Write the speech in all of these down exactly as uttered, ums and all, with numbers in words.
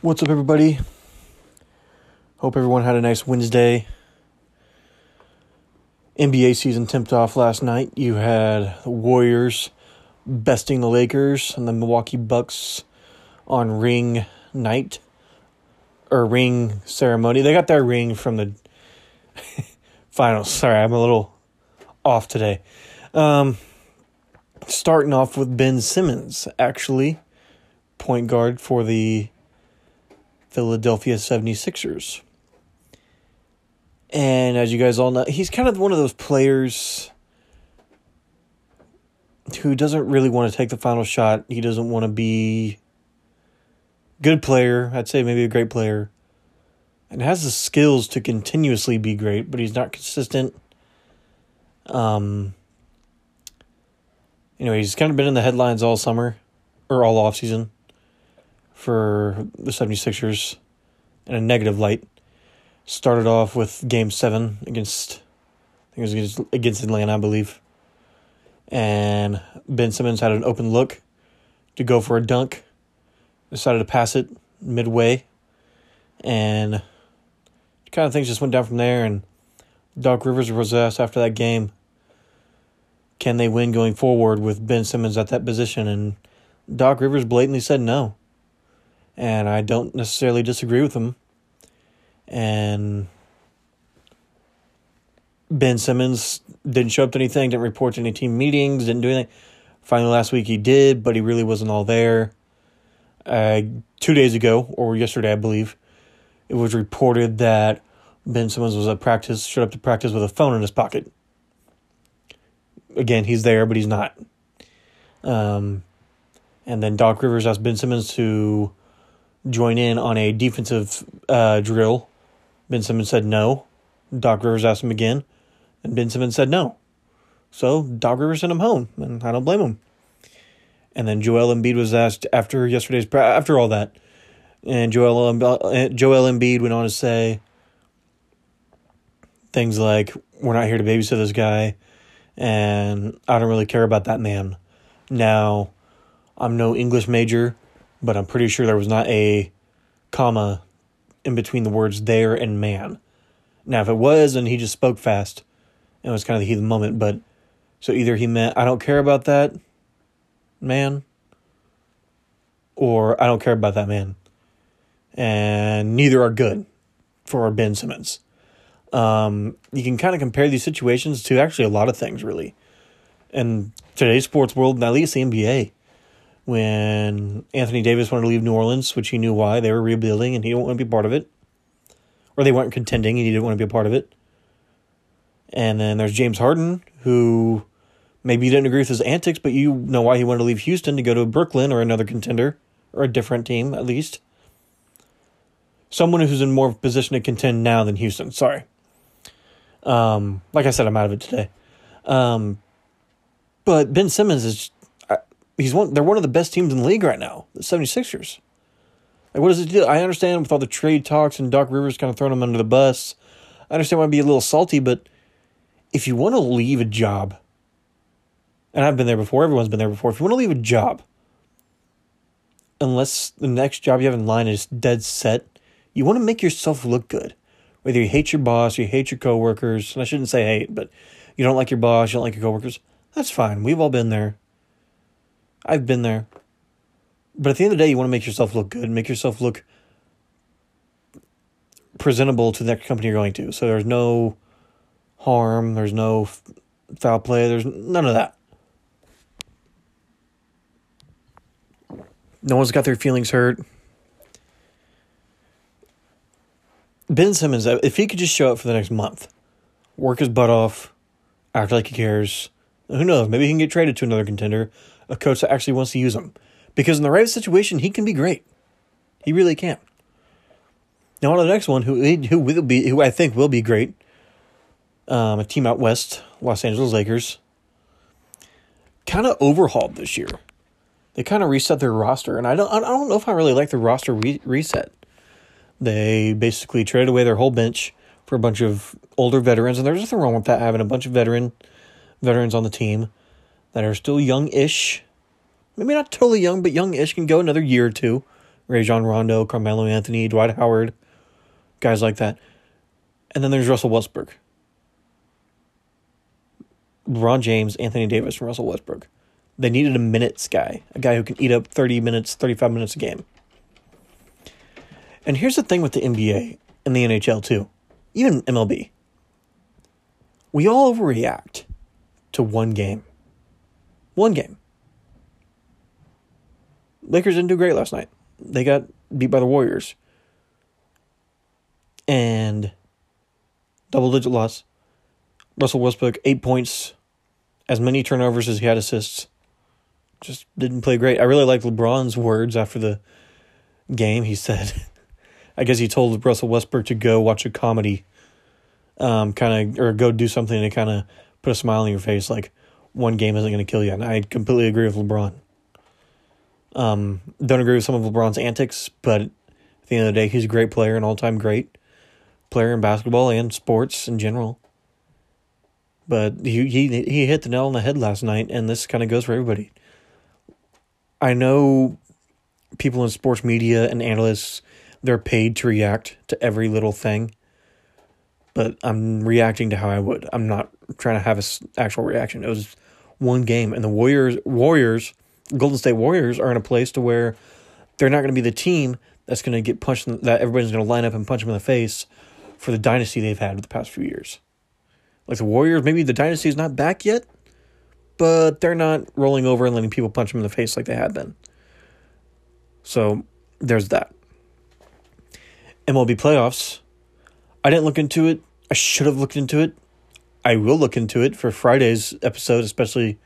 What's up, everybody? Hope everyone had a nice Wednesday. N B A season tipped off last night. You had the Warriors besting the Lakers and the Milwaukee Bucks on ring night or ring ceremony. They got their ring from the finals. Sorry, I'm a little off today. Um, starting off with Ben Simmons, actually, point guard for the Philadelphia seventy-sixers. And as you guys all know, he's kind of one of those players who doesn't really want to take the final shot. He doesn't want to be a good player. I'd say maybe a great player. And has the skills to continuously be great, but he's not consistent. Um. Anyway, he's kind of been in the headlines all summer, or all offseason, for the seventy-sixers in a negative light. Started off with game seven against, I think it was against, against Atlanta, I believe. And Ben Simmons had an open look to go for a dunk. Decided to pass it midway. And kind of things just went down from there. And Doc Rivers was asked after that game, can they win going forward with Ben Simmons at that position? And Doc Rivers blatantly said no. And I don't necessarily disagree with him. And Ben Simmons didn't show up to anything, didn't report to any team meetings, didn't do anything. Finally, last week he did, but he really wasn't all there. Uh, two days ago, or yesterday, I believe, it was reported that Ben Simmons was at practice, showed up to practice with a phone in his pocket. Again, he's there, but he's not. Um, and then Doc Rivers asked Ben Simmons to join in on a defensive uh, drill. Ben Simmons said no. Doc Rivers asked him again, and Ben Simmons said no. So Doc Rivers sent him home, and I don't blame him. And then Joel Embiid was asked after yesterday's after all that, and Joel Joel Embiid went on to say things like, "We're not here to babysit this guy, and I don't really care about that man." Now, I'm no English major, but I'm pretty sure there was not a comma in between the words there and man. Now, if it was, and he just spoke fast, it was kind of the heat of the moment. But so either he meant, I don't care about that man, or I don't care about that man. And neither are good for Ben Simmons. Um, you can kind of compare these situations to actually a lot of things, really. In today's sports world, at least the N B A. When Anthony Davis wanted to leave New Orleans, which he knew why, they were rebuilding and he didn't want to be part of it. Or they weren't contending and he didn't want to be a part of it. And then there's James Harden, who maybe you didn't agree with his antics, but you know why he wanted to leave Houston to go to Brooklyn or another contender, or a different team at least. Someone who's in more position to contend now than Houston, sorry. Um, like I said, I'm out of it today. Um, but Ben Simmons is... He's one. They're one of the best teams in the league right now, the seventy-sixers. Like, what does it do? I understand with all the trade talks and Doc Rivers kind of throwing them under the bus. I understand why I'd be a little salty, but if you want to leave a job, and I've been there before, everyone's been there before, if you want to leave a job, unless the next job you have in line is dead set, you want to make yourself look good. Whether you hate your boss, you hate your coworkers, and I shouldn't say hate, but you don't like your boss, you don't like your coworkers, that's fine. We've all been there. I've been there. But at the end of the day, you want to make yourself look good. Make yourself look presentable to the next company you're going to. So there's no harm. There's no foul play. There's none of that. No one's got their feelings hurt. Ben Simmons, if he could just show up for the next month, work his butt off, act like he cares, who knows? Maybe he can get traded to another contender. A coach that actually wants to use him. Because in the right situation, he can be great. He really can. Now on to the next one, who who will be, who I think will be great. Um, a team out west, Los Angeles Lakers. Kind of overhauled this year. They kind of reset their roster, and I don't I don't know if I really like the roster re- reset. They basically traded away their whole bench for a bunch of older veterans, and there's nothing wrong with that, having a bunch of veteran veterans on the team. That are still young-ish. Maybe not totally young, but young-ish can go another year or two. Rajon Rondo, Carmelo Anthony, Dwight Howard, guys like that. And then there's Russell Westbrook. LeBron James, Anthony Davis, and Russell Westbrook. They needed a minutes guy, a guy who can eat up thirty minutes, thirty-five minutes a game. And here's the thing with the N B A and the N H L too, even M L B. We all overreact to one game. One game. Lakers didn't do great last night. They got beat by the Warriors. And double-digit loss. Russell Westbrook, eight points, as many turnovers as he had assists. Just didn't play great. I really liked LeBron's words after the game. He said, I guess he told Russell Westbrook to go watch a comedy, um, kind of, or go do something to kind of put a smile on your face. Like, one game isn't going to kill you. And I completely agree with LeBron. Um, don't agree with some of LeBron's antics, but at the end of the day, he's a great player, an all-time great player in basketball and sports in general. But he he he hit the nail on the head last night, and this kind of goes for everybody. I know people in sports media and analysts, they're paid to react to every little thing. But I'm reacting to how I would. I'm not trying to have an actual reaction. It was one game, and the Warriors, Warriors, Golden State Warriors are in a place to where they're not going to be the team that's going to get punched, in, that everybody's going to line up and punch them in the face for the dynasty they've had the past few years. Like the Warriors, maybe the dynasty is not back yet, but they're not rolling over and letting people punch them in the face like they had been. So there's that. M L B playoffs. I didn't look into it. I should have looked into it. I will look into it for Friday's episode, especially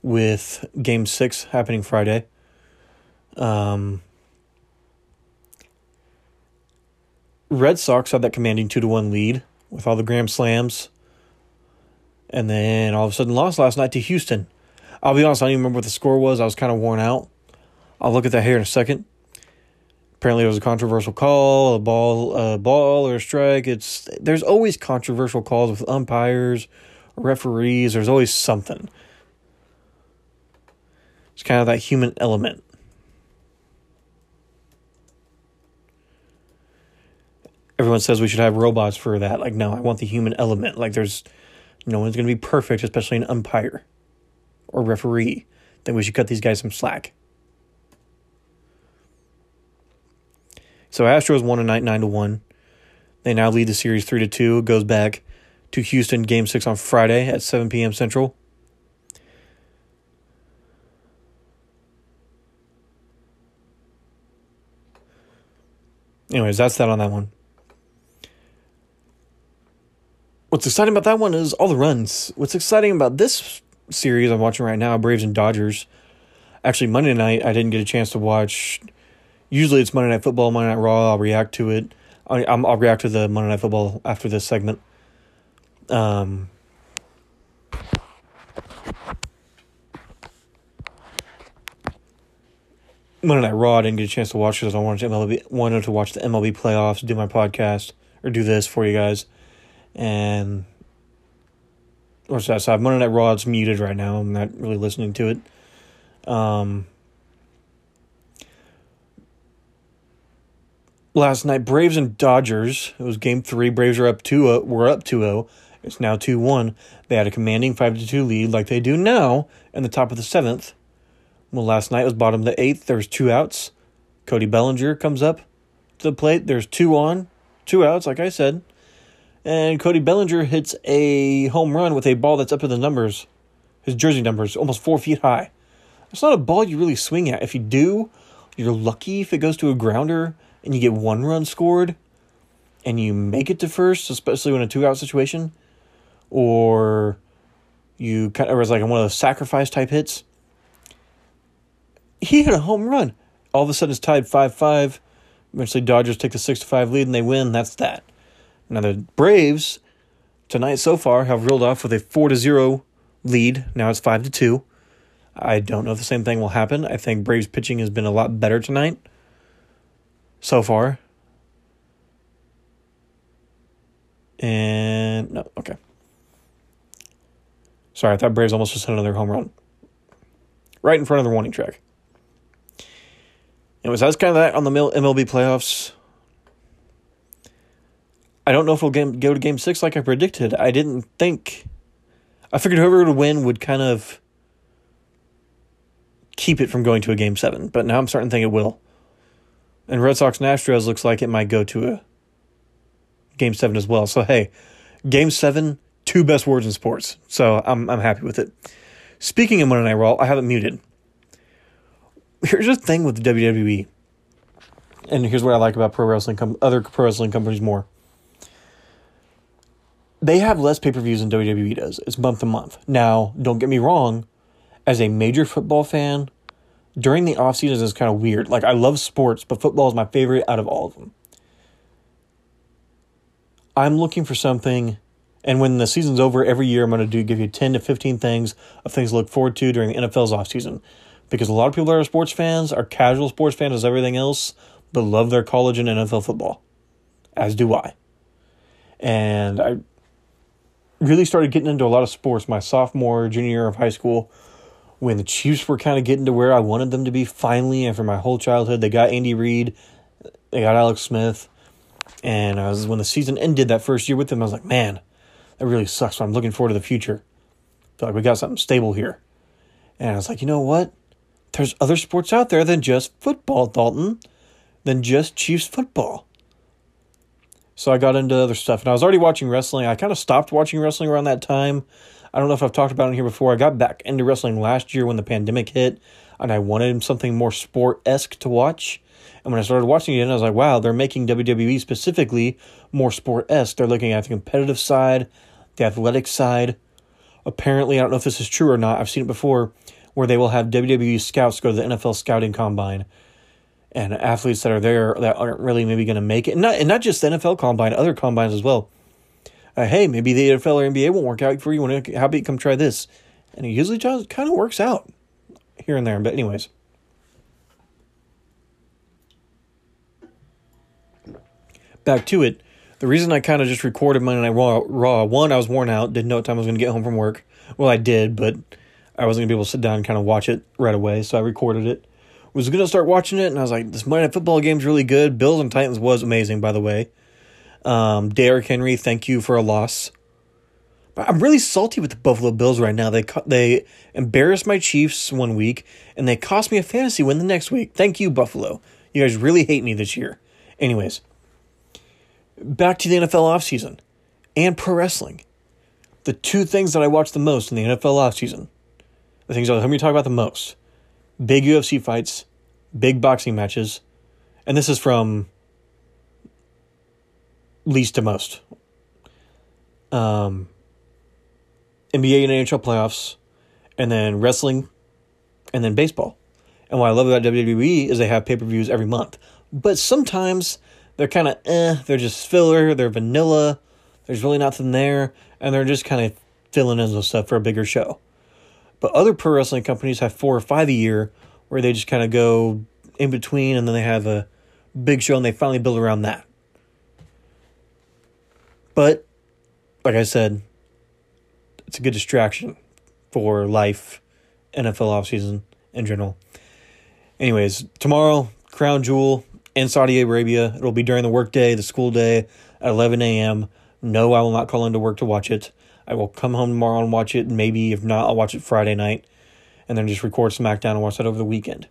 with Game six happening Friday. Um, Red Sox had that commanding two to one lead with all the grand slams. And then all of a sudden lost last night to Houston. I'll be honest, I don't even remember what the score was. I was kind of worn out. I'll look at that here in a second. Apparently it was a controversial call, a ball, a ball or a strike. It's there's always controversial calls with umpires, referees. There's always something. It's kind of that human element. Everyone says we should have robots for that. Like, no, I want the human element. Like, there's... No one's going to be perfect, especially an umpire or referee. Then we should cut these guys some slack. So Astros won tonight nine to one. They now lead the series three to two. It goes back to Houston Game six on Friday at seven p.m. Central. Anyways, that's that on that one. What's exciting about that one is all the runs. What's exciting about this series I'm watching right now, Braves and Dodgers. Actually, Monday night, I didn't get a chance to watch. Usually it's Monday Night Football, Monday Night Raw. I'll react to it. I, I'm, I'll react to the Monday Night Football after this segment. Um, Monday Night Raw, I didn't get a chance to watch because I wanted to, M L B, wanted to watch the M L B playoffs, do my podcast, or do this for you guys. And, or so I have Monday Night Raw, it's muted right now. I'm not really listening to it. Um, last night, Braves and Dodgers. It was game three. Braves are up two oh, we're up two oh. It's now two one. They had a commanding five to two lead like they do now in the top of the seventh. Well, last night was bottom of the eighth. There was two outs. Cody Bellinger comes up to the plate. There's two on, two outs, like I said. And Cody Bellinger hits a home run with a ball that's up in the numbers, his jersey numbers, almost four feet high. It's not a ball you really swing at. If you do, you're lucky if it goes to a grounder and you get one run scored and you make it to first, especially in a two-out situation. Or you kind of, it's like one of those sacrifice-type hits. He hit a home run. All of a sudden, it's tied five five. Eventually, Dodgers take the six to five lead and they win. That's that. Now, the Braves, tonight so far, have reeled off with a four to zero lead. Now it's five to two. I don't know if the same thing will happen. I think Braves pitching has been a lot better tonight so far. And, no, okay. Sorry, I thought Braves almost just hit another home run. Right in front of the warning track. It was I was kind of that on the M L B playoffs. I don't know if we'll game, go to game six like I predicted. I didn't think. I figured whoever would win would kind of keep it from going to a game seven. But now I'm starting to think it will. And Red Sox and Astros looks like it might go to a game seven as well. So, hey, game seven, two best words in sports. So I'm I'm happy with it. Speaking of Monday Night Raw, I have it muted. Here's the thing with the W W E. And here's what I like about pro wrestling, com- other pro wrestling companies more. They have less pay-per-views than W W E does. It's month to month. Now, don't get me wrong. As a major football fan, during the offseason is kind of weird. Like, I love sports, but football is my favorite out of all of them. I'm looking for something, and when the season's over every year, I'm going to do give you ten to fifteen things of things to look forward to during the N F L's offseason. Because a lot of people that are sports fans are casual sports fans as everything else, but love their college and N F L football. As do I. And I really started getting into a lot of sports my sophomore, junior year of high school, when the Chiefs were kind of getting to where I wanted them to be finally, and for my whole childhood, they got Andy Reid, they got Alex Smith, and I was when the season ended that first year with them, I was like, man, that really sucks, but I'm looking forward to the future. I feel like we got something stable here. And I was like, you know what? There's other sports out there than just football, Dalton, than just Chiefs football. So I got into other stuff, and I was already watching wrestling. I kind of stopped watching wrestling around that time. I don't know if I've talked about it in here before. I got back into wrestling last year when the pandemic hit, and I wanted something more sport-esque to watch. And when I started watching it, I was like, wow, they're making W W E specifically more sport-esque. They're looking at the competitive side, the athletic side. Apparently, I don't know if this is true or not. I've seen it before where they will have W W E scouts go to the N F L scouting combine, and athletes that are there that aren't really maybe going to make it. And not, and not just the N F L combine, other combines as well. Uh, hey, maybe the N F L or N B A won't work out for you. When how about you come try this? And it usually just kind of works out here and there. But anyways, back to it. The reason I kind of just recorded Monday Night Raw, Raw, one, I was worn out, didn't know what time I was going to get home from work. Well, I did, but I wasn't going to be able to sit down and kind of watch it right away, so I recorded it. Was going to start watching it, and I was like, this Monday Night Football game's really good. Bills and Titans was amazing, by the way. Um, Derek Henry, thank you for a loss. But I'm really salty with the Buffalo Bills right now. They they embarrassed my Chiefs one week, and they cost me a fantasy win the next week. Thank you, Buffalo. You guys really hate me this year. Anyways, back to the N F L offseason and pro wrestling. The two things that I watch the most in the N F L offseason. The things I'll hear me talk about the most. Big U F C fights, big boxing matches, and this is from least to most. Um, N B A and N H L playoffs, and then wrestling, and then baseball. And what I love about W W E is they have pay-per-views every month. But sometimes they're kind of eh, they're just filler, they're vanilla, there's really nothing there, and they're just kind of filling in some stuff for a bigger show. But other pro wrestling companies have four or five a year where they just kind of go in between, and then they have a big show and they finally build around that. But, like I said, it's a good distraction for life, N F L offseason in general. Anyways, tomorrow, Crown Jewel in Saudi Arabia. It'll be during the work day, the school day, at eleven a.m. No, I will not call into work to watch it. I will come home tomorrow and watch it. Maybe, if not, I'll watch it Friday night and then just record SmackDown and watch that over the weekend.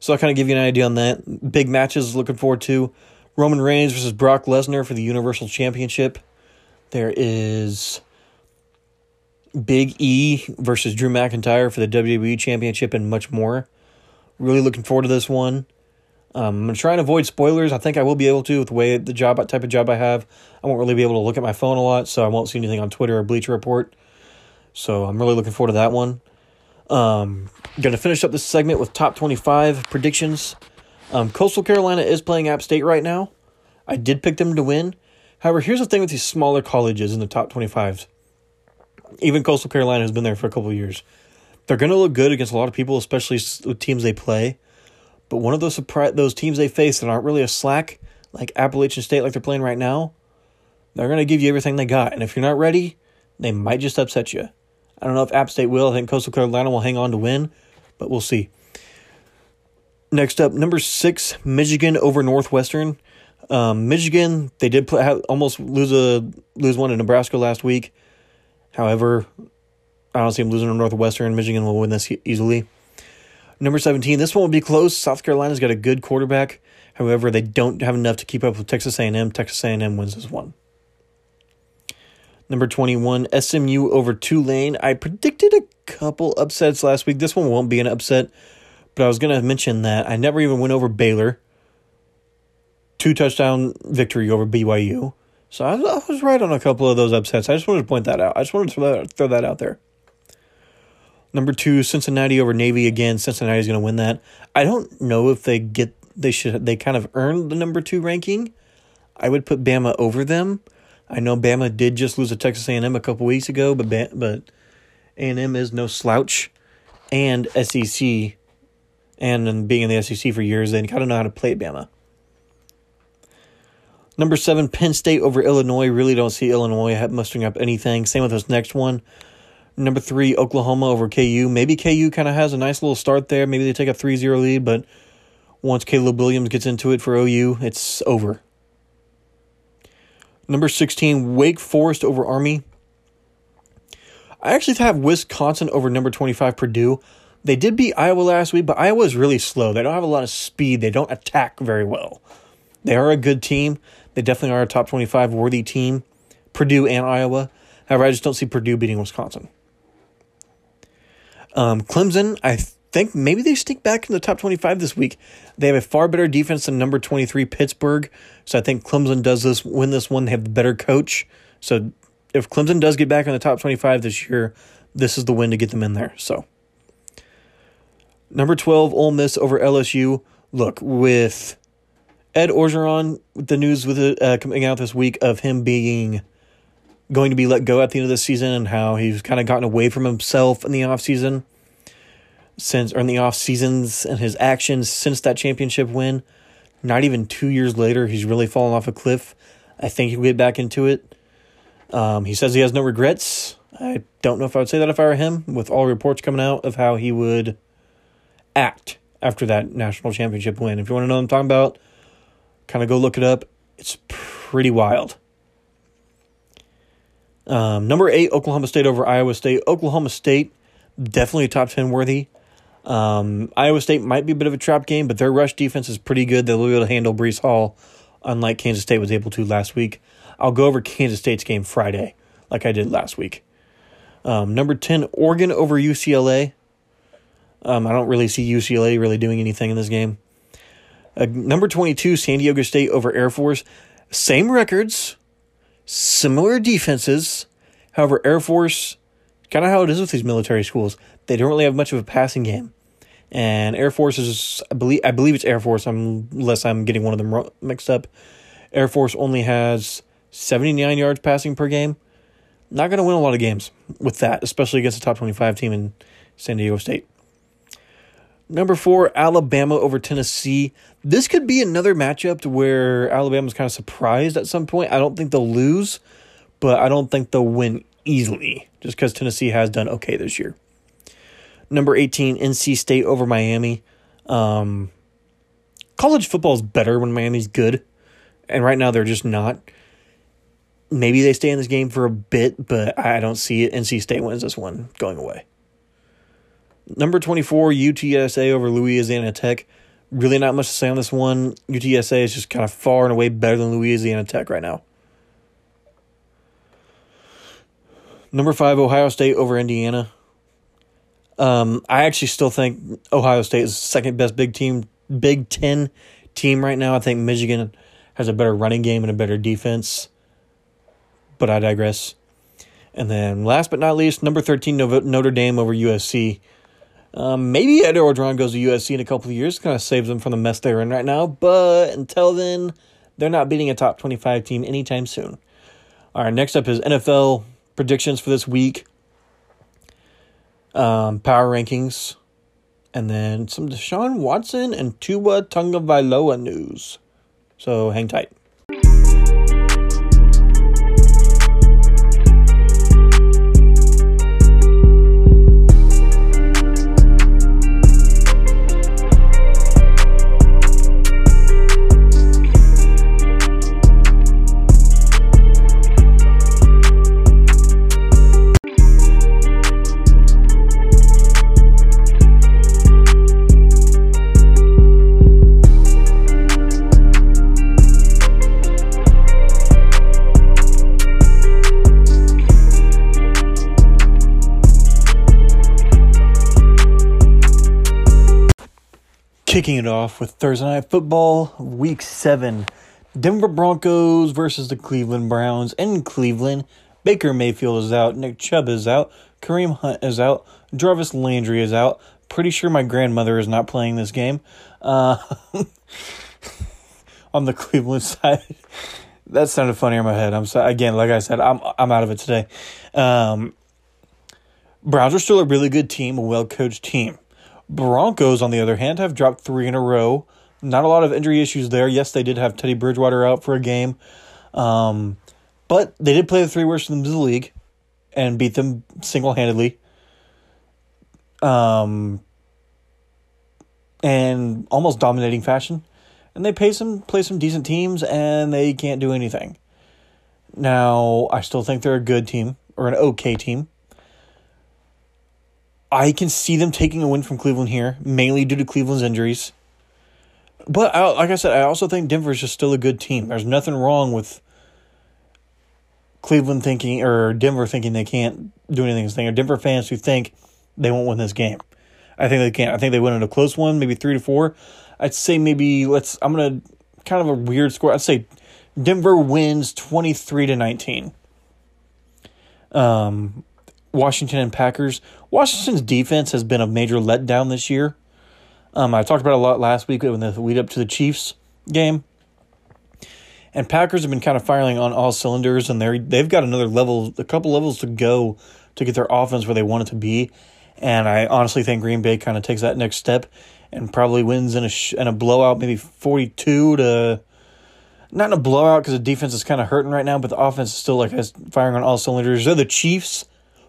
So I'll kind of give you an idea on that. Big matches looking forward to. Roman Reigns versus Brock Lesnar for the Universal Championship. There is Big E versus Drew McIntyre for the W W E Championship and much more. Really looking forward to this one. Um, I'm going to try and avoid spoilers. I think I will be able to with the way the job type of job I have. I won't really be able to look at my phone a lot, so I won't see anything on Twitter or Bleacher Report. So I'm really looking forward to that one. Um, going to finish up this segment with top twenty-five predictions. Um, Coastal Carolina is playing App State right now. I did pick them to win. However, here's the thing with these smaller colleges in the top twenty-fives. Even Coastal Carolina has been there for a couple of years. They're going to look good against a lot of people, especially with teams they play. But one of those surprise, those teams they face that aren't really a slack, like Appalachian State, like they're playing right now, they're going to give you everything they got. And if you're not ready, they might just upset you. I don't know if App State will. I think Coastal Carolina will hang on to win, but we'll see. Next up, number six, Michigan over Northwestern. Um, Michigan, they did play, almost lose a lose one to Nebraska last week. However, I don't see them losing to Northwestern. Michigan will win this easily. Number seventeen, this one will be close. South Carolina's got a good quarterback. However, they don't have enough to keep up with Texas A and M. Texas A and M wins this one. Number twenty-one, S M U over Tulane. I predicted a couple upsets last week. This one won't be an upset, but I was going to mention that I never even went over Baylor. Two-touchdown victory over B Y U. So I was right on a couple of those upsets. I just wanted to point that out. I just wanted to throw that out there. Number two, Cincinnati over Navy again. Cincinnati's going to win that. I don't know if they get they should they kind of earned the number two ranking. I would put Bama over them. I know Bama did just lose to Texas A and M a couple weeks ago, but ba- but A and M is no slouch, and S E C, and being in the S E C for years, they kind of know how to play Bama. Number seven, Penn State over Illinois. Really don't see Illinois mustering up anything. Same with this next one. Number three, Oklahoma over K U. Maybe K U kind of has a nice little start there. Maybe they take a three zero lead, but once Caleb Williams gets into it for O U, it's over. Number sixteen, Wake Forest over Army. I actually have Wisconsin over number twenty-five, Purdue. They did beat Iowa last week, but Iowa's really slow. They don't have a lot of speed. They don't attack very well. They are a good team. They definitely are a top twenty-five worthy team, Purdue and Iowa. However, I just don't see Purdue beating Wisconsin. Um, Clemson, I think maybe they sneak back in the top twenty-five this week. They have a far better defense than number twenty-three, Pittsburgh. So I think Clemson does this win this one. They have the better coach. So if Clemson does get back in the top twenty-five this year, this is the win to get them in there. So number twelve, Ole Miss over L S U. Look, with Ed Orgeron, the news with it, uh, coming out this week of him being going to be let go at the end of the season and how he's kind of gotten away from himself in the offseason since, or in the off seasons and his actions since that championship win. Not even two years later, he's really fallen off a cliff. I think he'll get back into it. Um, he says he has no regrets. I don't know if I would say that if I were him, with all reports coming out of how he would act after that national championship win. If you want to know what I'm talking about, kind of go look it up. It's pretty wild. Um, number eight, Oklahoma State over Iowa State. Oklahoma State, definitely top ten worthy. Um, Iowa State might be a bit of a trap game, but their rush defense is pretty good. They'll be able to handle Breece Hall, unlike Kansas State was able to last week. I'll go over Kansas State's game Friday, like I did last week. Um, number ten, Oregon over U C L A. Um, I don't really see U C L A really doing anything in this game. Uh, number twenty-two, San Diego State over Air Force. Same records, similar defenses. However, Air Force, kind of how it is with these military schools, they don't really have much of a passing game. And Air Force is, I believe, I believe it's Air Force, unless I'm getting one of them mixed up. Air Force only has seventy-nine yards passing per game. Not going to win a lot of games with that, especially against a top twenty-five team in San Diego State. Number four, Alabama over Tennessee. This could be another matchup to where Alabama's kind of surprised at some point. I don't think they'll lose, but I don't think they'll win easily just because Tennessee has done okay this year. Number eighteen, N C State over Miami. Um, college football is better when Miami's good, and right now they're just not. Maybe they stay in this game for a bit, but I don't see it. N C State wins this one going away. Number twenty-four, U T S A over Louisiana Tech. Really not much to say on this one. U T S A is just kind of far and away better than Louisiana Tech right now. Number five, Ohio State over Indiana. Um, I actually still think Ohio State is the second best big team, Big Ten team right now. I think Michigan has a better running game and a better defense. But I digress. And then last but not least, number thirteen, Notre Dame over U S C. Um, maybe Ed Orgeron goes to U S C in a couple of years. Kind of saves them from the mess they're in right now. But until then, they're not beating a top twenty-five team anytime soon. All right, next up is N F L predictions for this week. Um, power rankings. And then some Deshaun Watson and Tua Tagovailoa news. So hang tight. Kicking it off with Thursday Night Football, Week seven. Denver Broncos versus the Cleveland Browns in Cleveland. Baker Mayfield is out. Nick Chubb is out. Kareem Hunt is out. Jarvis Landry is out. Pretty sure my grandmother is not playing this game. Uh, on the Cleveland side. That sounded funny in my head. I'm sorry. Again, like I said, I'm I'm out of it today. Um, Browns are still a really good team, a well-coached team. Broncos, on the other hand, have dropped three in a row. Not a lot of injury issues there. Yes, they did have Teddy Bridgewater out for a game. Um, but they did play the three worst teams in the league and beat them single-handedly. Um, and almost dominating fashion. And they pay some, play some decent teams, and they can't do anything. Now, I still think they're a good team, or an okay team. I can see them taking a win from Cleveland here, mainly due to Cleveland's injuries. But I, like I said, I also think Denver's just still a good team. There's nothing wrong with Cleveland thinking, or Denver thinking they can't do anything. This thing, or Denver fans who think they won't win this game. I think they can't. I think they win in a close one, maybe three to four. I'd say maybe let's. I'm gonna kind of a weird score. I'd say Denver wins twenty-three to nineteen. Um. Washington and Packers. Washington's defense has been a major letdown this year. Um, I talked about it a lot last week when the lead up to the Chiefs game. And Packers have been kind of firing on all cylinders, and they they've got another level, a couple levels to go to get their offense where they want it to be. And I honestly think Green Bay kind of takes that next step and probably wins in a sh- in a blowout, maybe forty-two to. Not in a blowout because the defense is kind of hurting right now, but the offense is still like firing on all cylinders. They're the Chiefs.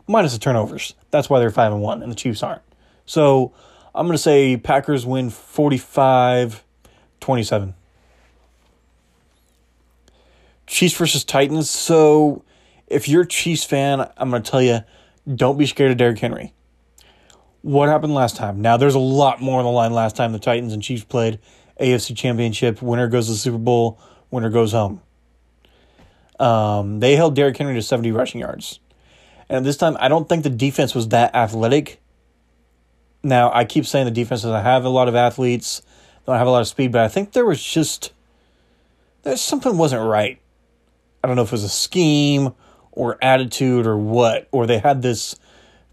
Minus the turnovers. That's why they're five and one, and the Chiefs aren't. So, I'm going to say Packers win forty-five twenty-seven. Chiefs versus Titans. So, if you're a Chiefs fan, I'm going to tell you, don't be scared of Derek Henry. What happened last time? Now, there's a lot more on the line last time the Titans and Chiefs played. A F C Championship. Winner goes to the Super Bowl. Winner goes home. Um, they held Derek Henry to seventy rushing yards. And this time, I don't think the defense was that athletic. Now, I keep saying the defense doesn't have a lot of athletes, don't have a lot of speed, but I think there was just there something wasn't right. I don't know if it was a scheme or attitude or what, or they had this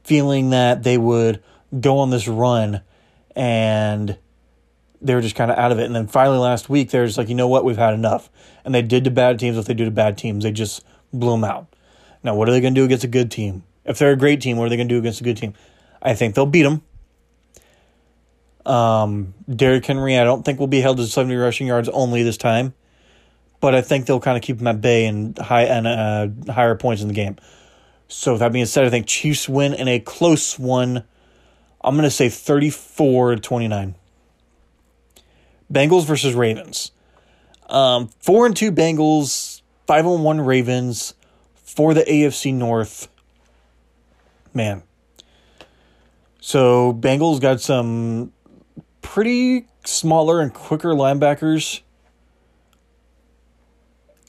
feeling that they would go on this run and they were just kind of out of it. And then finally last week, they're just like, you know what, we've had enough. And they did to bad teams what they do to bad teams. They just blew them out. Now, what are they going to do against a good team? If they're a great team, what are they going to do against a good team? I think they'll beat them. Um, Derrick Henry, I don't think will be held to seventy rushing yards only this time. But I think they'll kind of keep him at bay and high and uh, higher points in the game. So, with that being said, I think Chiefs win in a close one. I'm going to say thirty-four to twenty-nine. Bengals versus Ravens. Um, four and two Bengals, five and one Ravens. For the A F C North, man. So, Bengals got some pretty smaller and quicker linebackers.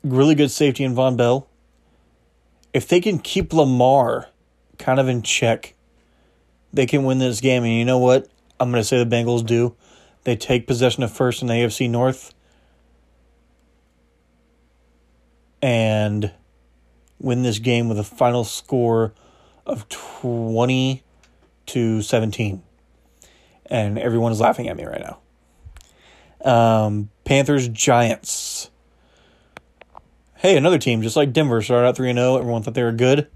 Really good safety in Von Bell. If they can keep Lamar kind of in check, they can win this game. And you know what? I'm going to say the Bengals do. They take possession of first in the A F C North. And win this game with a final score of twenty to seventeen. And everyone's laughing at me right now. Um, Panthers, Giants. Hey, another team, just like Denver, started out three and oh. Everyone thought they were good,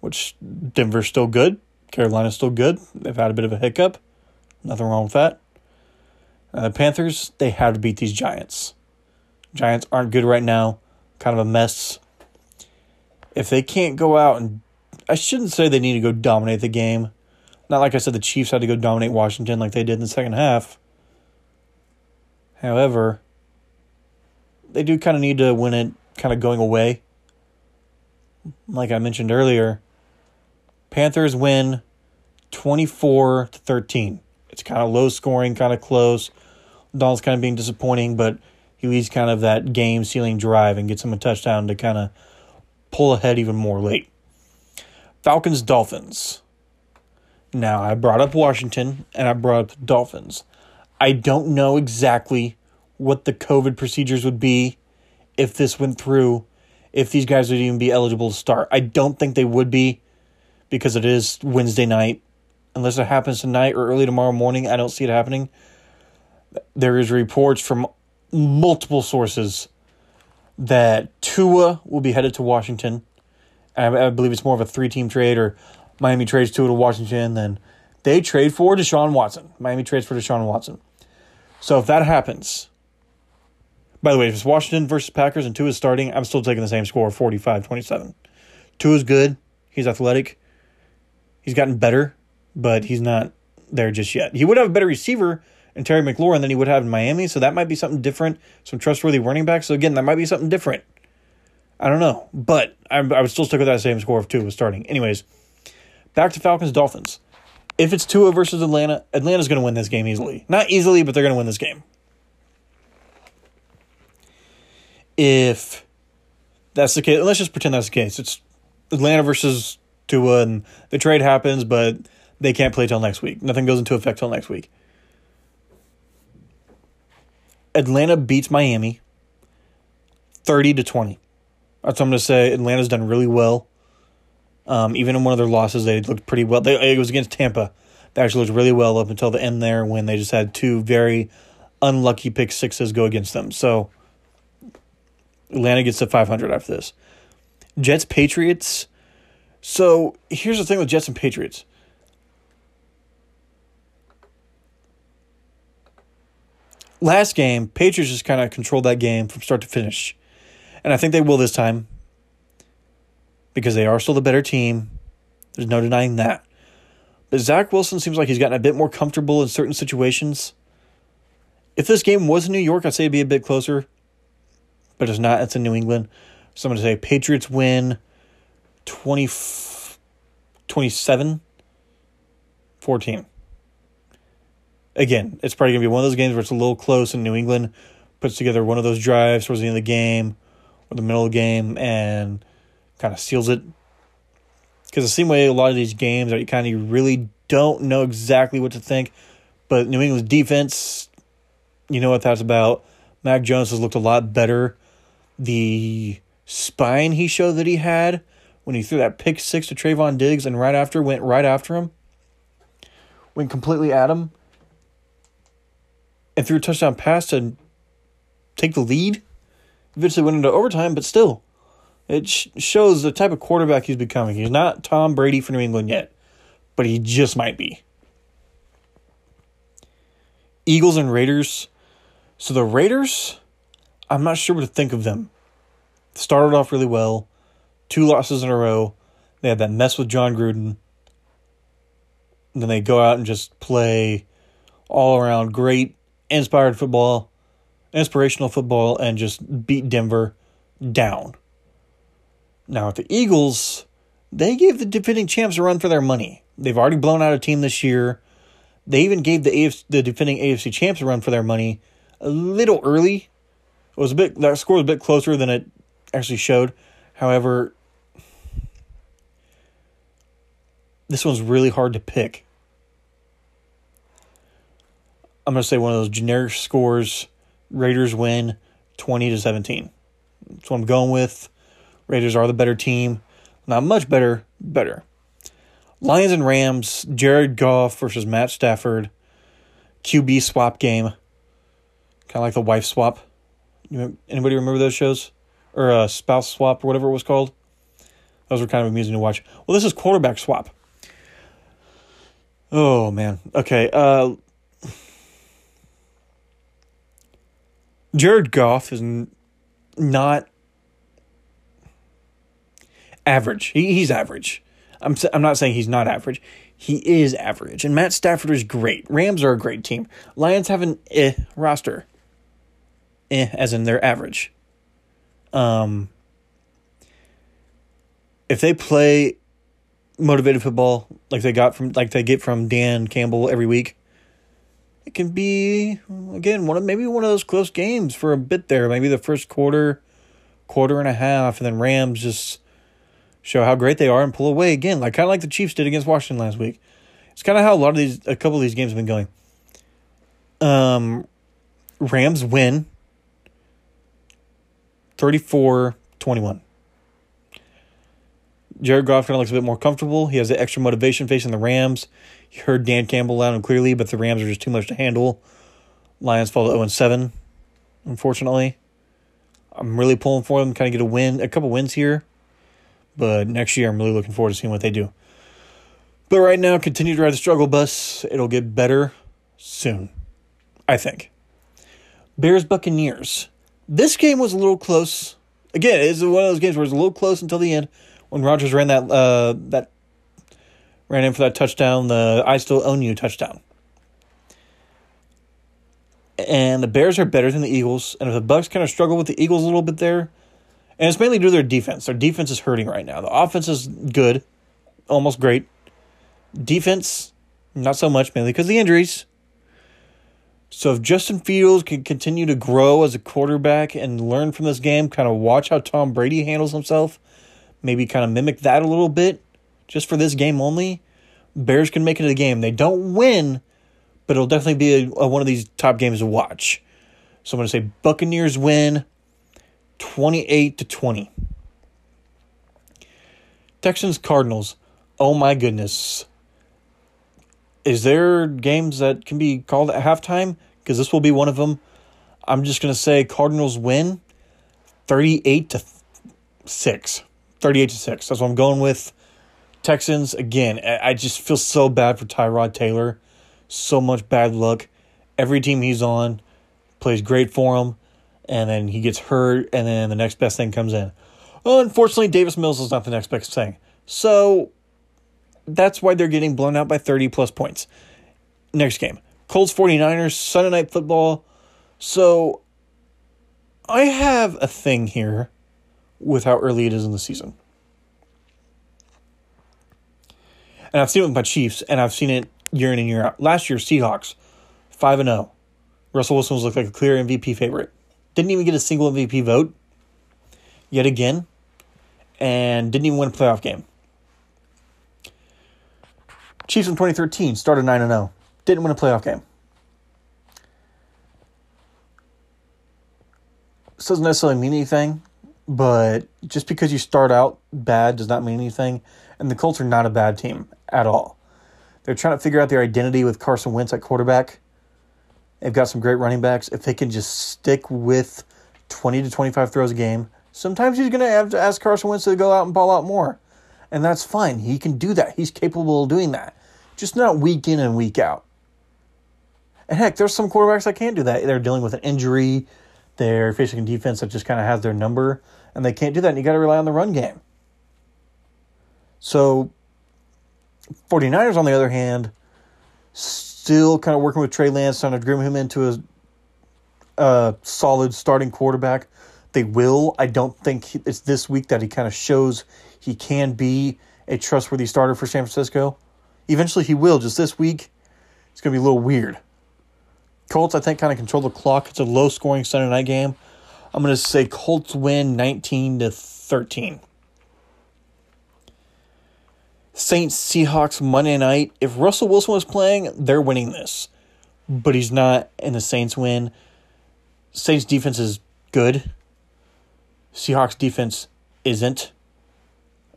which Denver's still good. Carolina's still good. They've had a bit of a hiccup. Nothing wrong with that. Uh, the Panthers, they have to beat these Giants. Giants aren't good right now. Kind of a mess. If they can't go out and I shouldn't say they need to go dominate the game. Not like I said the Chiefs had to go dominate Washington like they did in the second half. However, they do kind of need to win it kind of going away. Like I mentioned earlier, Panthers win twenty-four to thirteen. It's kind of low scoring, kind of close. Donald's kind of being disappointing, but he leads kind of that game ceiling drive and gets him a touchdown to kind of pull ahead even more late. Falcons, Dolphins. Now, I brought up Washington, and I brought up the Dolphins. I don't know exactly what the COVID procedures would be if this went through, if these guys would even be eligible to start. I don't think they would be because it is Wednesday night. Unless it happens tonight or early tomorrow morning, I don't see it happening. There is reports from multiple sources that Tua will be headed to Washington. I, I believe it's more of a three-team trade, or Miami trades Tua to Washington, then they trade for Deshaun Watson. Miami trades for Deshaun Watson. So if that happens, by the way, if it's Washington versus Packers and Tua's starting, I'm still taking the same score, forty-five twenty-seven. Tua's good. He's athletic. He's gotten better, but he's not there just yet. He would have a better receiver in Terry McLaurin than he would have in Miami, so that might be something different, some trustworthy running back. So, again, that might be something different. I don't know, but I, I would still stick with that same score if Tua was starting. Anyways, back to Falcons-Dolphins. If it's Tua versus Atlanta, Atlanta's going to win this game easily. Not easily, but they're going to win this game. If that's the case, let's just pretend that's the case. It's Atlanta versus Tua, and the trade happens, but they can't play till next week. Nothing goes into effect till next week. Atlanta beats Miami thirty to twenty. That's what I'm going to say. Atlanta's done really well. Um, even in one of their losses, they looked pretty well. They, it was against Tampa. They actually looked really well up until the end there when they just had two very unlucky pick sixes go against them. So Atlanta gets to five hundred after this. Jets, Patriots. So here's the thing with Jets and Patriots. Last game, Patriots just kind of controlled that game from start to finish. And I think they will this time because they are still the better team. There's no denying that. But Zach Wilson seems like he's gotten a bit more comfortable in certain situations. If this game was in New York, I'd say it'd be a bit closer. But it's not. It's in New England. So I'm going to say Patriots win twenty, twenty-seven fourteen. Again, it's probably going to be one of those games where it's a little close and New England puts together one of those drives towards the end of the game or the middle of the game and kind of seals it. Because the same way a lot of these games are, you kind of really don't know exactly what to think. But New England's defense, you know what that's about. Mac Jones has looked a lot better. The spine he showed that he had when he threw that pick six to Trayvon Diggs and right after went right after him, went completely at him. And threw a touchdown pass to take the lead. Eventually went into overtime, but still. It sh- shows the type of quarterback he's becoming. He's not Tom Brady for New England yet. But he just might be. Eagles and Raiders. So the Raiders, I'm not sure what to think of them. Started off really well. Two losses in a row. They had that mess with John Gruden. And then they go out and just play all around great. Inspired football, inspirational football, and just beat Denver down. Now, with the Eagles, they gave the defending champs a run for their money. They've already blown out a team this year. They even gave the A F C, the defending A F C champs a run for their money a little early. It was a bit that score was a bit closer than it actually showed. However, this one's really hard to pick. I'm going to say one of those generic scores. Raiders win twenty to seventeen. That's what I'm going with. Raiders are the better team. Not much better, better. Lions and Rams, Jared Goff versus Matt Stafford. Q B swap game. Kind of like the wife swap. Anybody remember those shows? Or uh, spouse swap or whatever it was called? Those were kind of amusing to watch. Well, this is quarterback swap. Oh, man. Okay, uh... Jared Goff is not average. He, he's average. I'm I'm not saying he's not average. He is average. And Matt Stafford is great. Rams are a great team. Lions have an eh roster. Eh, as in they're average. Um, if they play motivated football like they got from like they get from Dan Campbell every week, it can be, again, one of maybe one of those close games for a bit there. Maybe the first quarter, quarter and a half, and then Rams just show how great they are and pull away again, like kind of like the Chiefs did against Washington last week. It's kind of how a lot of these, a couple of these games have been going. Um, Rams win thirty-four twenty-one. Jared Goff kind of looks a bit more comfortable. He has the extra motivation facing the Rams. You heard Dan Campbell loud and clearly, but the Rams are just too much to handle. Lions fall to oh and seven, unfortunately. I'm really pulling for them, kind of get a win, a couple wins here. But next year, I'm really looking forward to seeing what they do. But right now, continue to ride the struggle bus. It'll get better soon, I think. Bears Buccaneers. This game was a little close. Again, it's one of those games where it's a little close until the end. When Rodgers ran that uh, that ran in for that touchdown, the I Still Own You touchdown. And the Bears are better than the Eagles. And if the Bucs kind of struggle with the Eagles a little bit there, and it's mainly due to their defense. Their defense is hurting right now. The offense is good, almost great. Defense, not so much, mainly because of the injuries. So if Justin Fields can continue to grow as a quarterback and learn from this game, kind of watch how Tom Brady handles himself, maybe kind of mimic that a little bit, just for this game only, Bears can make it a game. They don't win, but it'll definitely be a, a, one of these top games to watch. So I'm going to say Buccaneers win twenty-eight to twenty. Texans Cardinals. Oh my goodness. Is there games that can be called at halftime? Because this will be one of them. I'm just going to say Cardinals win thirty-eight to six. thirty-eight to six. That's what I'm going with. Texans, again, I just feel so bad for Tyrod Taylor. So much bad luck. Every team he's on plays great for him, and then he gets hurt, and then the next best thing comes in. Unfortunately, Davis Mills is not the next best thing. So that's why they're getting blown out by thirty-plus points. Next game, Colts 49ers, Sunday Night Football. So I have a thing here with how early it is in the season. And I've seen it with my Chiefs, and I've seen it year in and year out. Last year, Seahawks, five and oh. Russell Wilson was looked like a clear M V P favorite. Didn't even get a single M V P vote, yet again, and didn't even win a playoff game. Chiefs in twenty thirteen started nine and oh. Didn't win a playoff game. This doesn't necessarily mean anything, but just because you start out bad does not mean anything. And the Colts are not a bad team at all. They're trying to figure out their identity with Carson Wentz at quarterback. They've got some great running backs. If they can just stick with twenty to twenty-five throws a game, sometimes he's going to have to ask Carson Wentz to go out and ball out more. And that's fine. He can do that. He's capable of doing that. Just not week in and week out. And heck, there's some quarterbacks that can't do that. They're dealing with an injury. They're facing a defense that just kind of has their number. And they can't do that, and you got to rely on the run game. So, 49ers, on the other hand, still kind of working with Trey Lance, trying to groom him into a, a solid starting quarterback. They will. I don't think he, it's this week that he kind of shows he can be a trustworthy starter for San Francisco. Eventually he will. Just this week, it's going to be a little weird. Colts, I think, kind of control the clock. It's a low-scoring Sunday night game. I'm going to say Colts win nineteen to thirteen. Saints Seahawks Monday night. If Russell Wilson was playing, they're winning this. But he's not, and the Saints win. Saints defense is good. Seahawks defense isn't.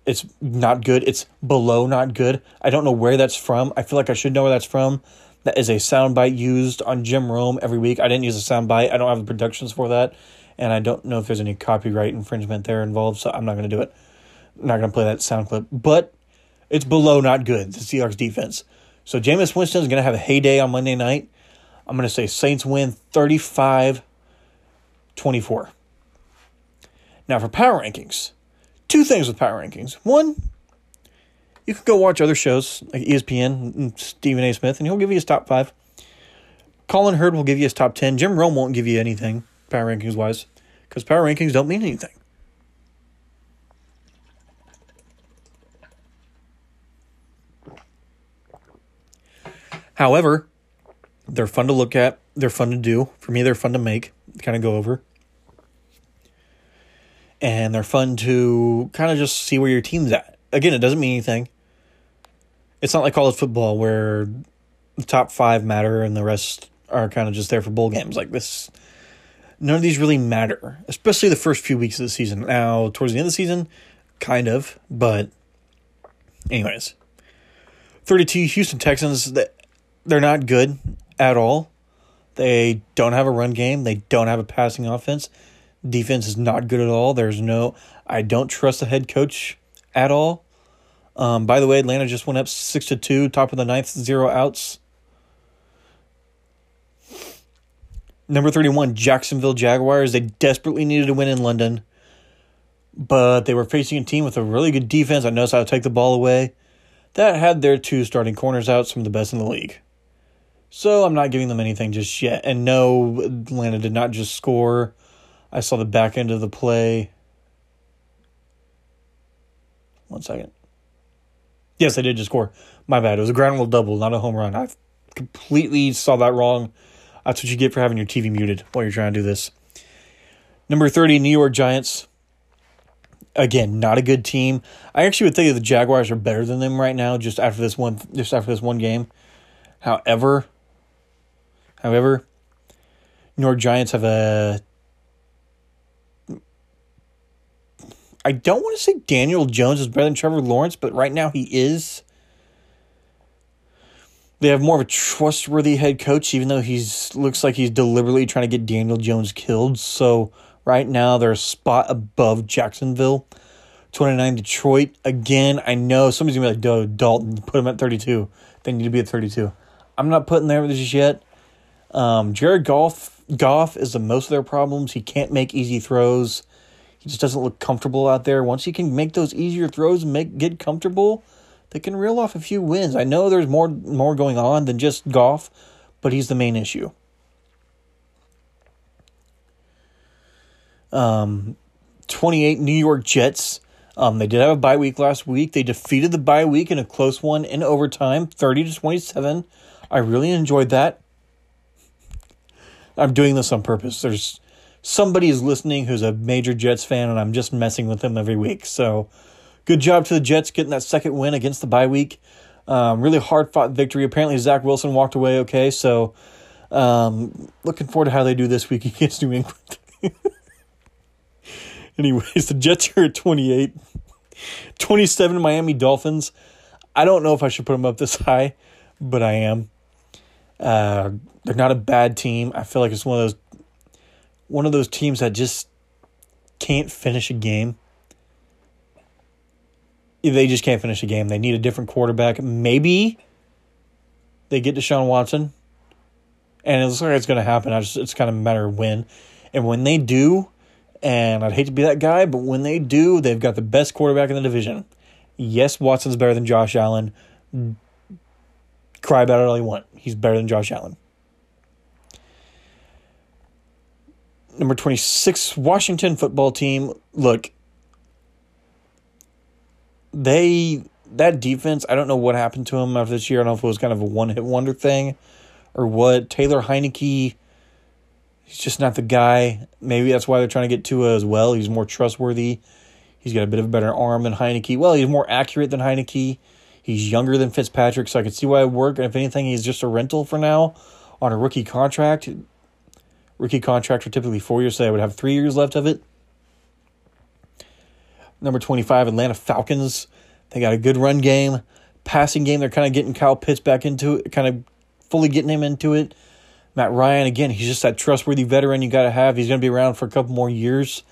It's not good. It's below not good. I don't know where that's from. I feel like I should know where that's from. That is a soundbite used on Jim Rome every week. I didn't use a soundbite. I don't have the productions for that. And I don't know if there's any copyright infringement there involved, so I'm not going to do it. I'm not going to play that sound clip. But it's below not good, the Seahawks defense. So Jameis Winston's going to have a heyday on Monday night. I'm going to say Saints win thirty-five twenty-four. Now for power rankings. Two things with power rankings. One, you can go watch other shows like E S P N and Stephen A. Smith, and he'll give you his top five. Colin Hurd will give you his top ten. Jim Rome won't give you anything power rankings-wise, because power rankings don't mean anything. However, they're fun to look at. They're fun to do. For me, they're fun to make, kind of go over. And they're fun to kind of just see where your team's at. Again, it doesn't mean anything. It's not like college football where the top five matter and the rest are kind of just there for bowl games. Like this, none of these really matter, especially the first few weeks of the season. Now, towards the end of the season, kind of, but anyways. thirty-two, Houston Texans, they're not good at all. They don't have a run game. They don't have a passing offense. Defense is not good at all. There's no, I don't trust the head coach at all. Um, by the way, Atlanta just went up six to two, top of the ninth, zero outs. Number thirty-one, Jacksonville Jaguars. They desperately needed a win in London, but they were facing a team with a really good defense. I noticed how to take the ball away. That had their two starting corners out, some of the best in the league. So I'm not giving them anything just yet. And no, Atlanta did not just score. I saw the back end of the play. One second. Yes, they did just score. My bad. It was a ground rule double, not a home run. I completely saw that wrong. That's what you get for having your T V muted while you're trying to do this. Number thirty, New York Giants. Again, not a good team. I actually would think that the Jaguars are better than them right now, just after this one, just after this one game. However, however, New York Giants have a. I don't want to say Daniel Jones is better than Trevor Lawrence, but right now he is. They have more of a trustworthy head coach, even though he's looks like he's deliberately trying to get Daniel Jones killed. So right now they're a spot above Jacksonville. twenty-nine, Detroit. Again, I know somebody's going to be like, Dalton, put him at thirty-two. They need to be at thirty-two. I'm not putting there with this yet. Um, Jared Goff, Goff is the most of their problems. He can't make easy throws. He just doesn't look comfortable out there. Once he can make those easier throws and make, get comfortable, they can reel off a few wins. I know there's more more going on than just Goff, but he's the main issue. Um, twenty-eight, New York Jets. Um, they did have a bye week last week. They defeated the bye week in a close one in overtime, thirty to twenty-seven. I really enjoyed that. I'm doing this on purpose. There's somebody is listening who's a major Jets fan, and I'm just messing with them every week. So good job to the Jets getting that second win against the bye week. Um, really hard-fought victory. Apparently Zach Wilson walked away okay. So um, looking forward to how they do this week against New England. Anyways, the Jets are at twenty-eight. twenty-seven, Miami Dolphins. I don't know if I should put them up this high, but I am. Uh, they're not a bad team. I feel like it's one of those One of those teams that just can't finish a game. They just can't finish a game. They need a different quarterback. Maybe they get Deshaun Watson. And it looks like it's going to happen. I just, it's kind of a matter of when. And when they do, and I'd hate to be that guy, but when they do, they've got the best quarterback in the division. Yes, Watson's better than Josh Allen. Cry about it all you want. He's better than Josh Allen. Number twenty-six, Washington football team. Look, they that defense, I don't know what happened to them after this year. I don't know if it was kind of a one-hit wonder thing or what. Taylor Heineke, he's just not the guy. Maybe that's why they're trying to get Tua as well. He's more trustworthy. He's got a bit of a better arm than Heineke. Well, he's more accurate than Heineke. He's younger than Fitzpatrick, so I can see why it worked. And if anything, he's just a rental for now on a rookie contract. Rookie contracts are typically four years, so they would have three years left of it. Number twenty-five, Atlanta Falcons. They got a good run game. Passing game, they're kind of getting Kyle Pitts back into it, kind of fully getting him into it. Matt Ryan, again, he's just that trustworthy veteran you got to have. He's going to be around for a couple more years.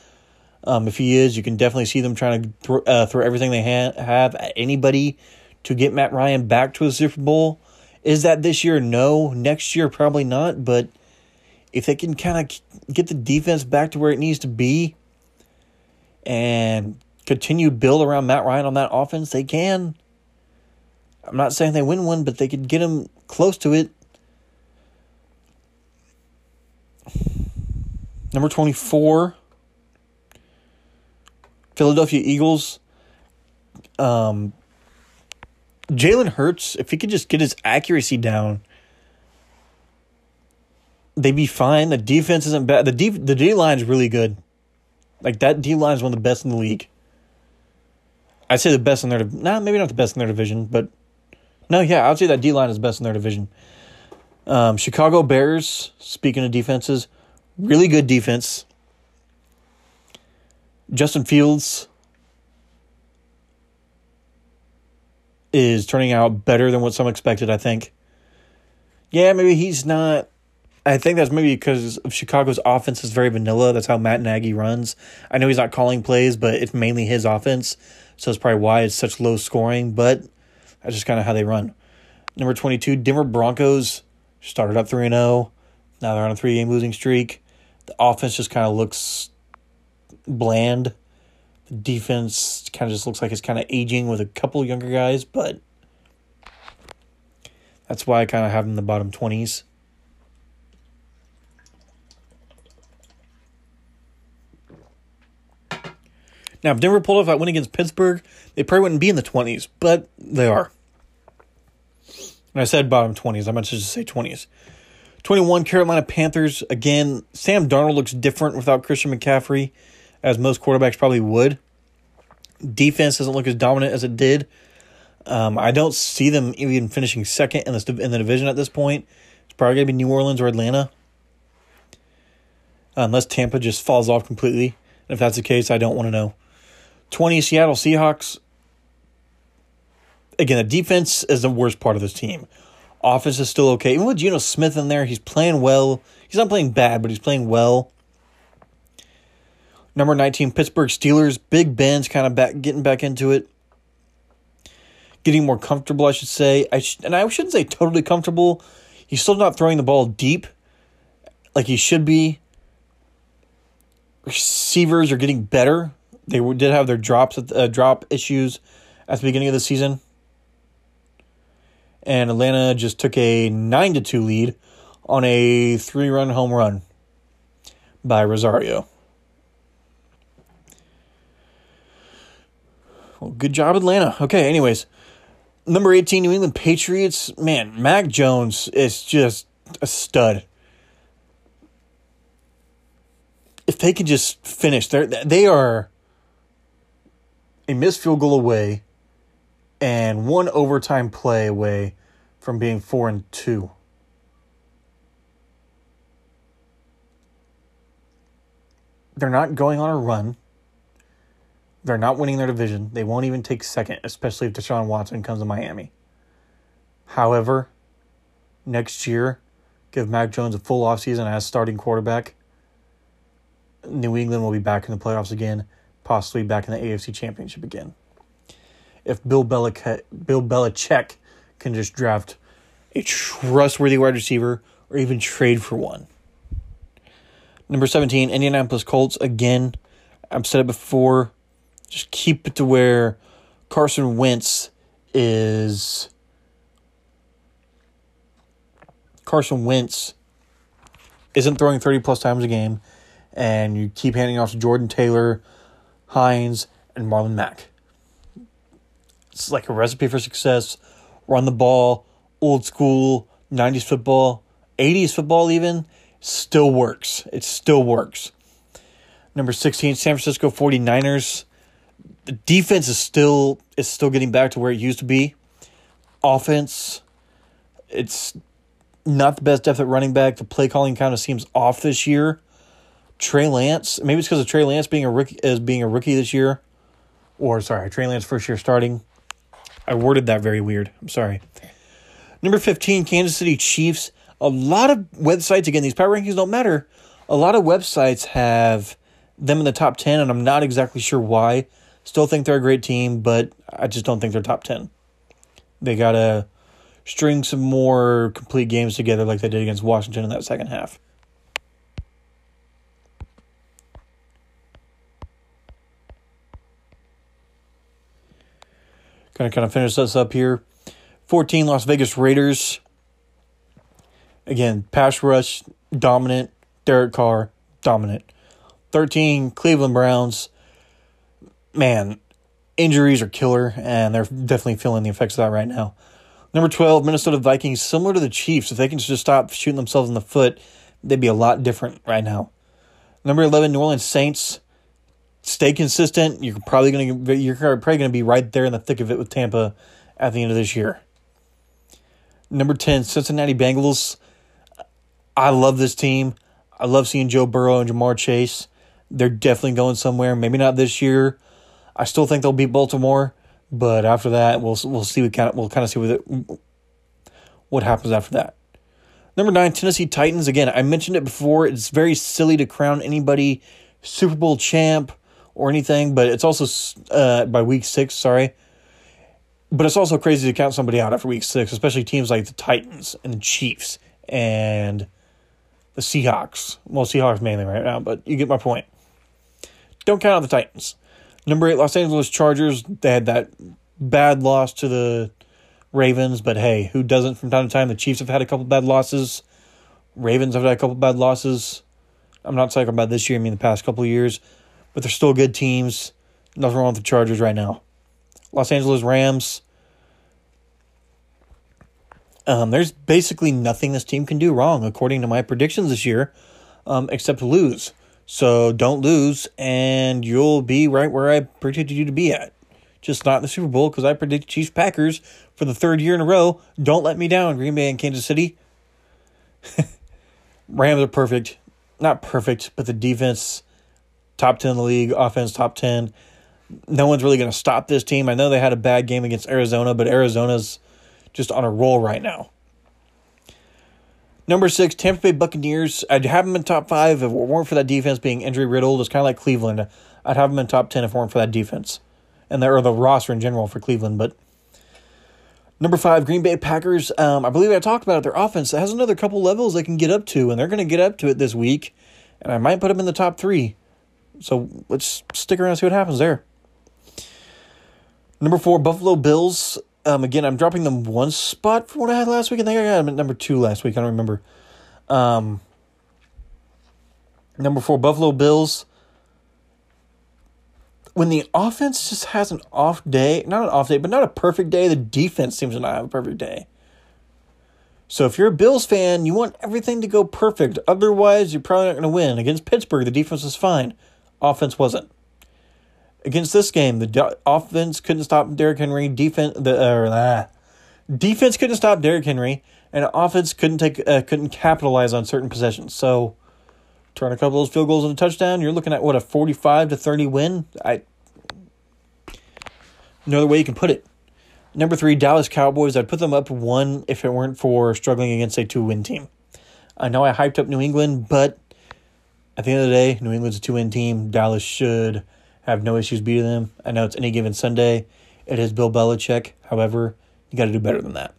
Um, if he is, you can definitely see them trying to throw, uh, throw everything they ha- have at anybody to get Matt Ryan back to a Super Bowl. Is that this year? No. Next year, probably not, but if they can kind of get the defense back to where it needs to be and continue to build around Matt Ryan on that offense, they can. I'm not saying they win one, but they could get him close to it. Number twenty-four, Philadelphia Eagles. Um, Jalen Hurts, if he could just get his accuracy down, they'd be fine. The defense isn't bad. The D, the D line's really good. Like, that D line is one of the best in the league. I'd say the best in their division. Nah, maybe not the best in their division, but no, yeah, I'd say that D line is best in their division. Um, Chicago Bears, speaking of defenses, really good defense. Justin Fields is turning out better than what some expected, I think. Yeah, maybe he's not. I think that's maybe because of Chicago's offense is very vanilla. That's how Matt Nagy runs. I know he's not calling plays, but it's mainly his offense. So that's probably why it's such low scoring, but that's just kind of how they run. Number twenty-two, Denver Broncos started up three and oh. Now they're on a three-game losing streak. The offense just kind of looks bland. The defense kind of just looks like it's kind of aging with a couple younger guys, but that's why I kind of have them in the bottom twenties. Now, if Denver pulled off that win against Pittsburgh, they probably wouldn't be in the twenties, but they are. And I said bottom twenties. I meant to just say twenties. twenty-one, Carolina Panthers. Again, Sam Darnold looks different without Christian McCaffrey, as most quarterbacks probably would. Defense doesn't look as dominant as it did. Um, I don't see them even finishing second in the, in the division at this point. It's probably going to be New Orleans or Atlanta, unless Tampa just falls off completely. And if that's the case, I don't want to know. twenty, Seattle Seahawks. Again, the defense is the worst part of this team. Offense is still okay. Even with Geno Smith in there, he's playing well. He's not playing bad, but he's playing well. Number nineteen, Pittsburgh Steelers. Big Ben's kind of back, getting back into it. Getting more comfortable, I should say. I sh- And I shouldn't say totally comfortable. He's still not throwing the ball deep like he should be. Receivers are getting better. They did have their drops at the, uh, drop issues at the beginning of the season. And Atlanta just took a nine to two lead on a three-run home run by Rosario. Well, good job, Atlanta. Okay, anyways. Number eighteen, New England Patriots. Man, Mac Jones is just a stud. If they could just finish, they're, they are a missed field goal away and one overtime play away from being four and two. They're not going on a run. They're not winning their division. They won't even take second, especially if Deshaun Watson comes to Miami. However, next year, give Mac Jones a full offseason as starting quarterback. New England will be back in the playoffs again, possibly back in the A F C Championship again. If Bill Belichick, Bill Belichick can just draft a trustworthy wide receiver or even trade for one. Number seventeen, Indianapolis Colts. Again, I've said it before, just keep it to where Carson Wentz is... Carson Wentz isn't throwing thirty-plus times a game, and you keep handing off to Jordan Taylor, Hines, and Marlon Mack. It's like a recipe for success. Run the ball, old school, nineties football, eighties football even, still works. It still works. Number sixteen, San Francisco 49ers. The defense is still is still getting back to where it used to be. Offense, it's not the best depth at running back. The play calling kind of seems off this year. Trey Lance, maybe it's because of Trey Lance being a rookie as being a rookie this year, or sorry, Trey Lance first year starting. I worded that very weird. I'm sorry. Number fifteen, Kansas City Chiefs. A lot of websites, again, these power rankings don't matter. A lot of websites have them in the top ten, and I'm not exactly sure why. Still think they're a great team, but I just don't think they're top ten. They gotta string some more complete games together like they did against Washington in that second half. Going to kind of finish this up here. fourteen, Las Vegas Raiders. Again, pass rush, dominant. Derek Carr, dominant. thirteen, Cleveland Browns. Man, injuries are killer, and they're definitely feeling the effects of that right now. Number twelve, Minnesota Vikings. Similar to the Chiefs, if they can just stop shooting themselves in the foot, they'd be a lot different right now. Number eleven, New Orleans Saints. Stay consistent. You're probably going to you're probably going to be right there in the thick of it with Tampa at the end of this year. Number ten, Cincinnati Bengals. I love this team. I love seeing Joe Burrow and Jamar Chase. They're definitely going somewhere. Maybe not this year. I still think they'll beat Baltimore, but after that, we'll we'll see. We kind of we'll kind of see what it, what happens after that. Number nine, Tennessee Titans. Again, I mentioned it before. It's very silly to crown anybody Super Bowl champ or anything, but it's also uh, by week six. Sorry, but it's also crazy to count somebody out after week six, especially teams like the Titans and the Chiefs and the Seahawks. Well, Seahawks mainly right now, but you get my point. Don't count out the Titans. Number eight, Los Angeles Chargers. They had that bad loss to the Ravens, but hey, who doesn't from time to time? The Chiefs have had a couple bad losses. Ravens have had a couple bad losses. I'm not talking about this year, I mean the past couple of years. But they're still good teams. Nothing wrong with the Chargers right now. Los Angeles Rams. Um, there's basically nothing this team can do wrong, according to my predictions this year, um, except lose. So don't lose, and you'll be right where I predicted you to be at. Just not in the Super Bowl, because I predict Chiefs-Packers for the third year in a row. Don't let me down, Green Bay and Kansas City. Rams are perfect. Not perfect, but the defense, top ten in the league, offense top ten. No one's really going to stop this team. I know they had a bad game against Arizona, but Arizona's just on a roll right now. Number six, Tampa Bay Buccaneers. I'd have them in top five if it weren't for that defense being injury-riddled. It's kind of like Cleveland. I'd have them in top ten if it weren't for that defense. And the, or the roster in general for Cleveland. But number five, Green Bay Packers. Um, I believe I talked about it. Their offense has another couple levels they can get up to, and they're going to get up to it this week. And I might put them in the top three. So let's stick around and see what happens there. Number four, Buffalo Bills. Um, again, I'm dropping them one spot from what I had last week. I think I got them at number two last week. I don't remember. Um, number four, Buffalo Bills. When the offense just has an off day, not an off day, but not a perfect day, the defense seems to not have a perfect day. So if you're a Bills fan, you want everything to go perfect. Otherwise, you're probably not going to win. Against Pittsburgh, the defense was fine. Offense wasn't. Against this game, the do- offense couldn't stop Derek Henry. Defense, the uh, ah. defense couldn't stop Derek Henry, and offense couldn't take uh, couldn't capitalize on certain possessions. So, turn a couple of those field goals and a touchdown. You're looking at what, a forty-five to thirty win. I another way you can put it. Number three, Dallas Cowboys. I'd put them up one if it weren't for struggling against a two-win team. I know I hyped up New England, but at the end of the day, New England's a two-win team. Dallas should have no issues beating them. I know it's any given Sunday. It is Bill Belichick. However, you got to do better than that.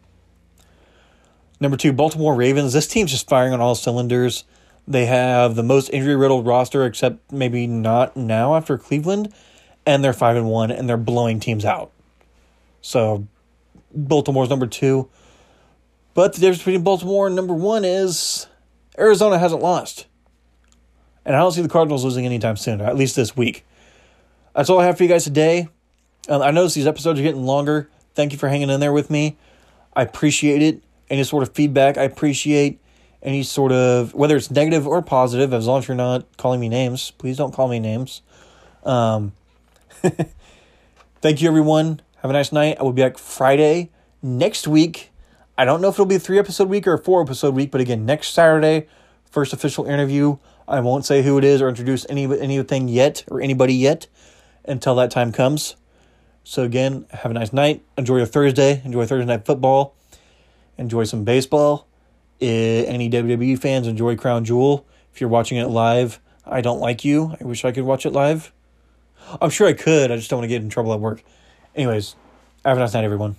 Number two, Baltimore Ravens. This team's just firing on all cylinders. They have the most injury-riddled roster, except maybe not now after Cleveland. And they're five and one, and they're blowing teams out. So, Baltimore's number two. But the difference between Baltimore and number one is Arizona hasn't lost. And I don't see the Cardinals losing anytime soon, at least this week. That's all I have for you guys today. Um, I notice these episodes are getting longer. Thank you for hanging in there with me. I appreciate it. Any sort of feedback, I appreciate. Any sort of, whether it's negative or positive, as long as you're not calling me names. Please don't call me names. Um, thank you, everyone. Have a nice night. I will be back Friday next week. I don't know if it'll be a three-episode week or a four-episode week, but again, next Saturday, first official interview. I won't say who it is or introduce any anything yet or anybody yet until that time comes. So again, have a nice night. Enjoy your Thursday. Enjoy Thursday night football. Enjoy some baseball. Uh, any W W E fans, enjoy Crown Jewel. If you're watching it live, I don't like you. I wish I could watch it live. I'm sure I could. I just don't want to get in trouble at work. Anyways, have a nice night, everyone.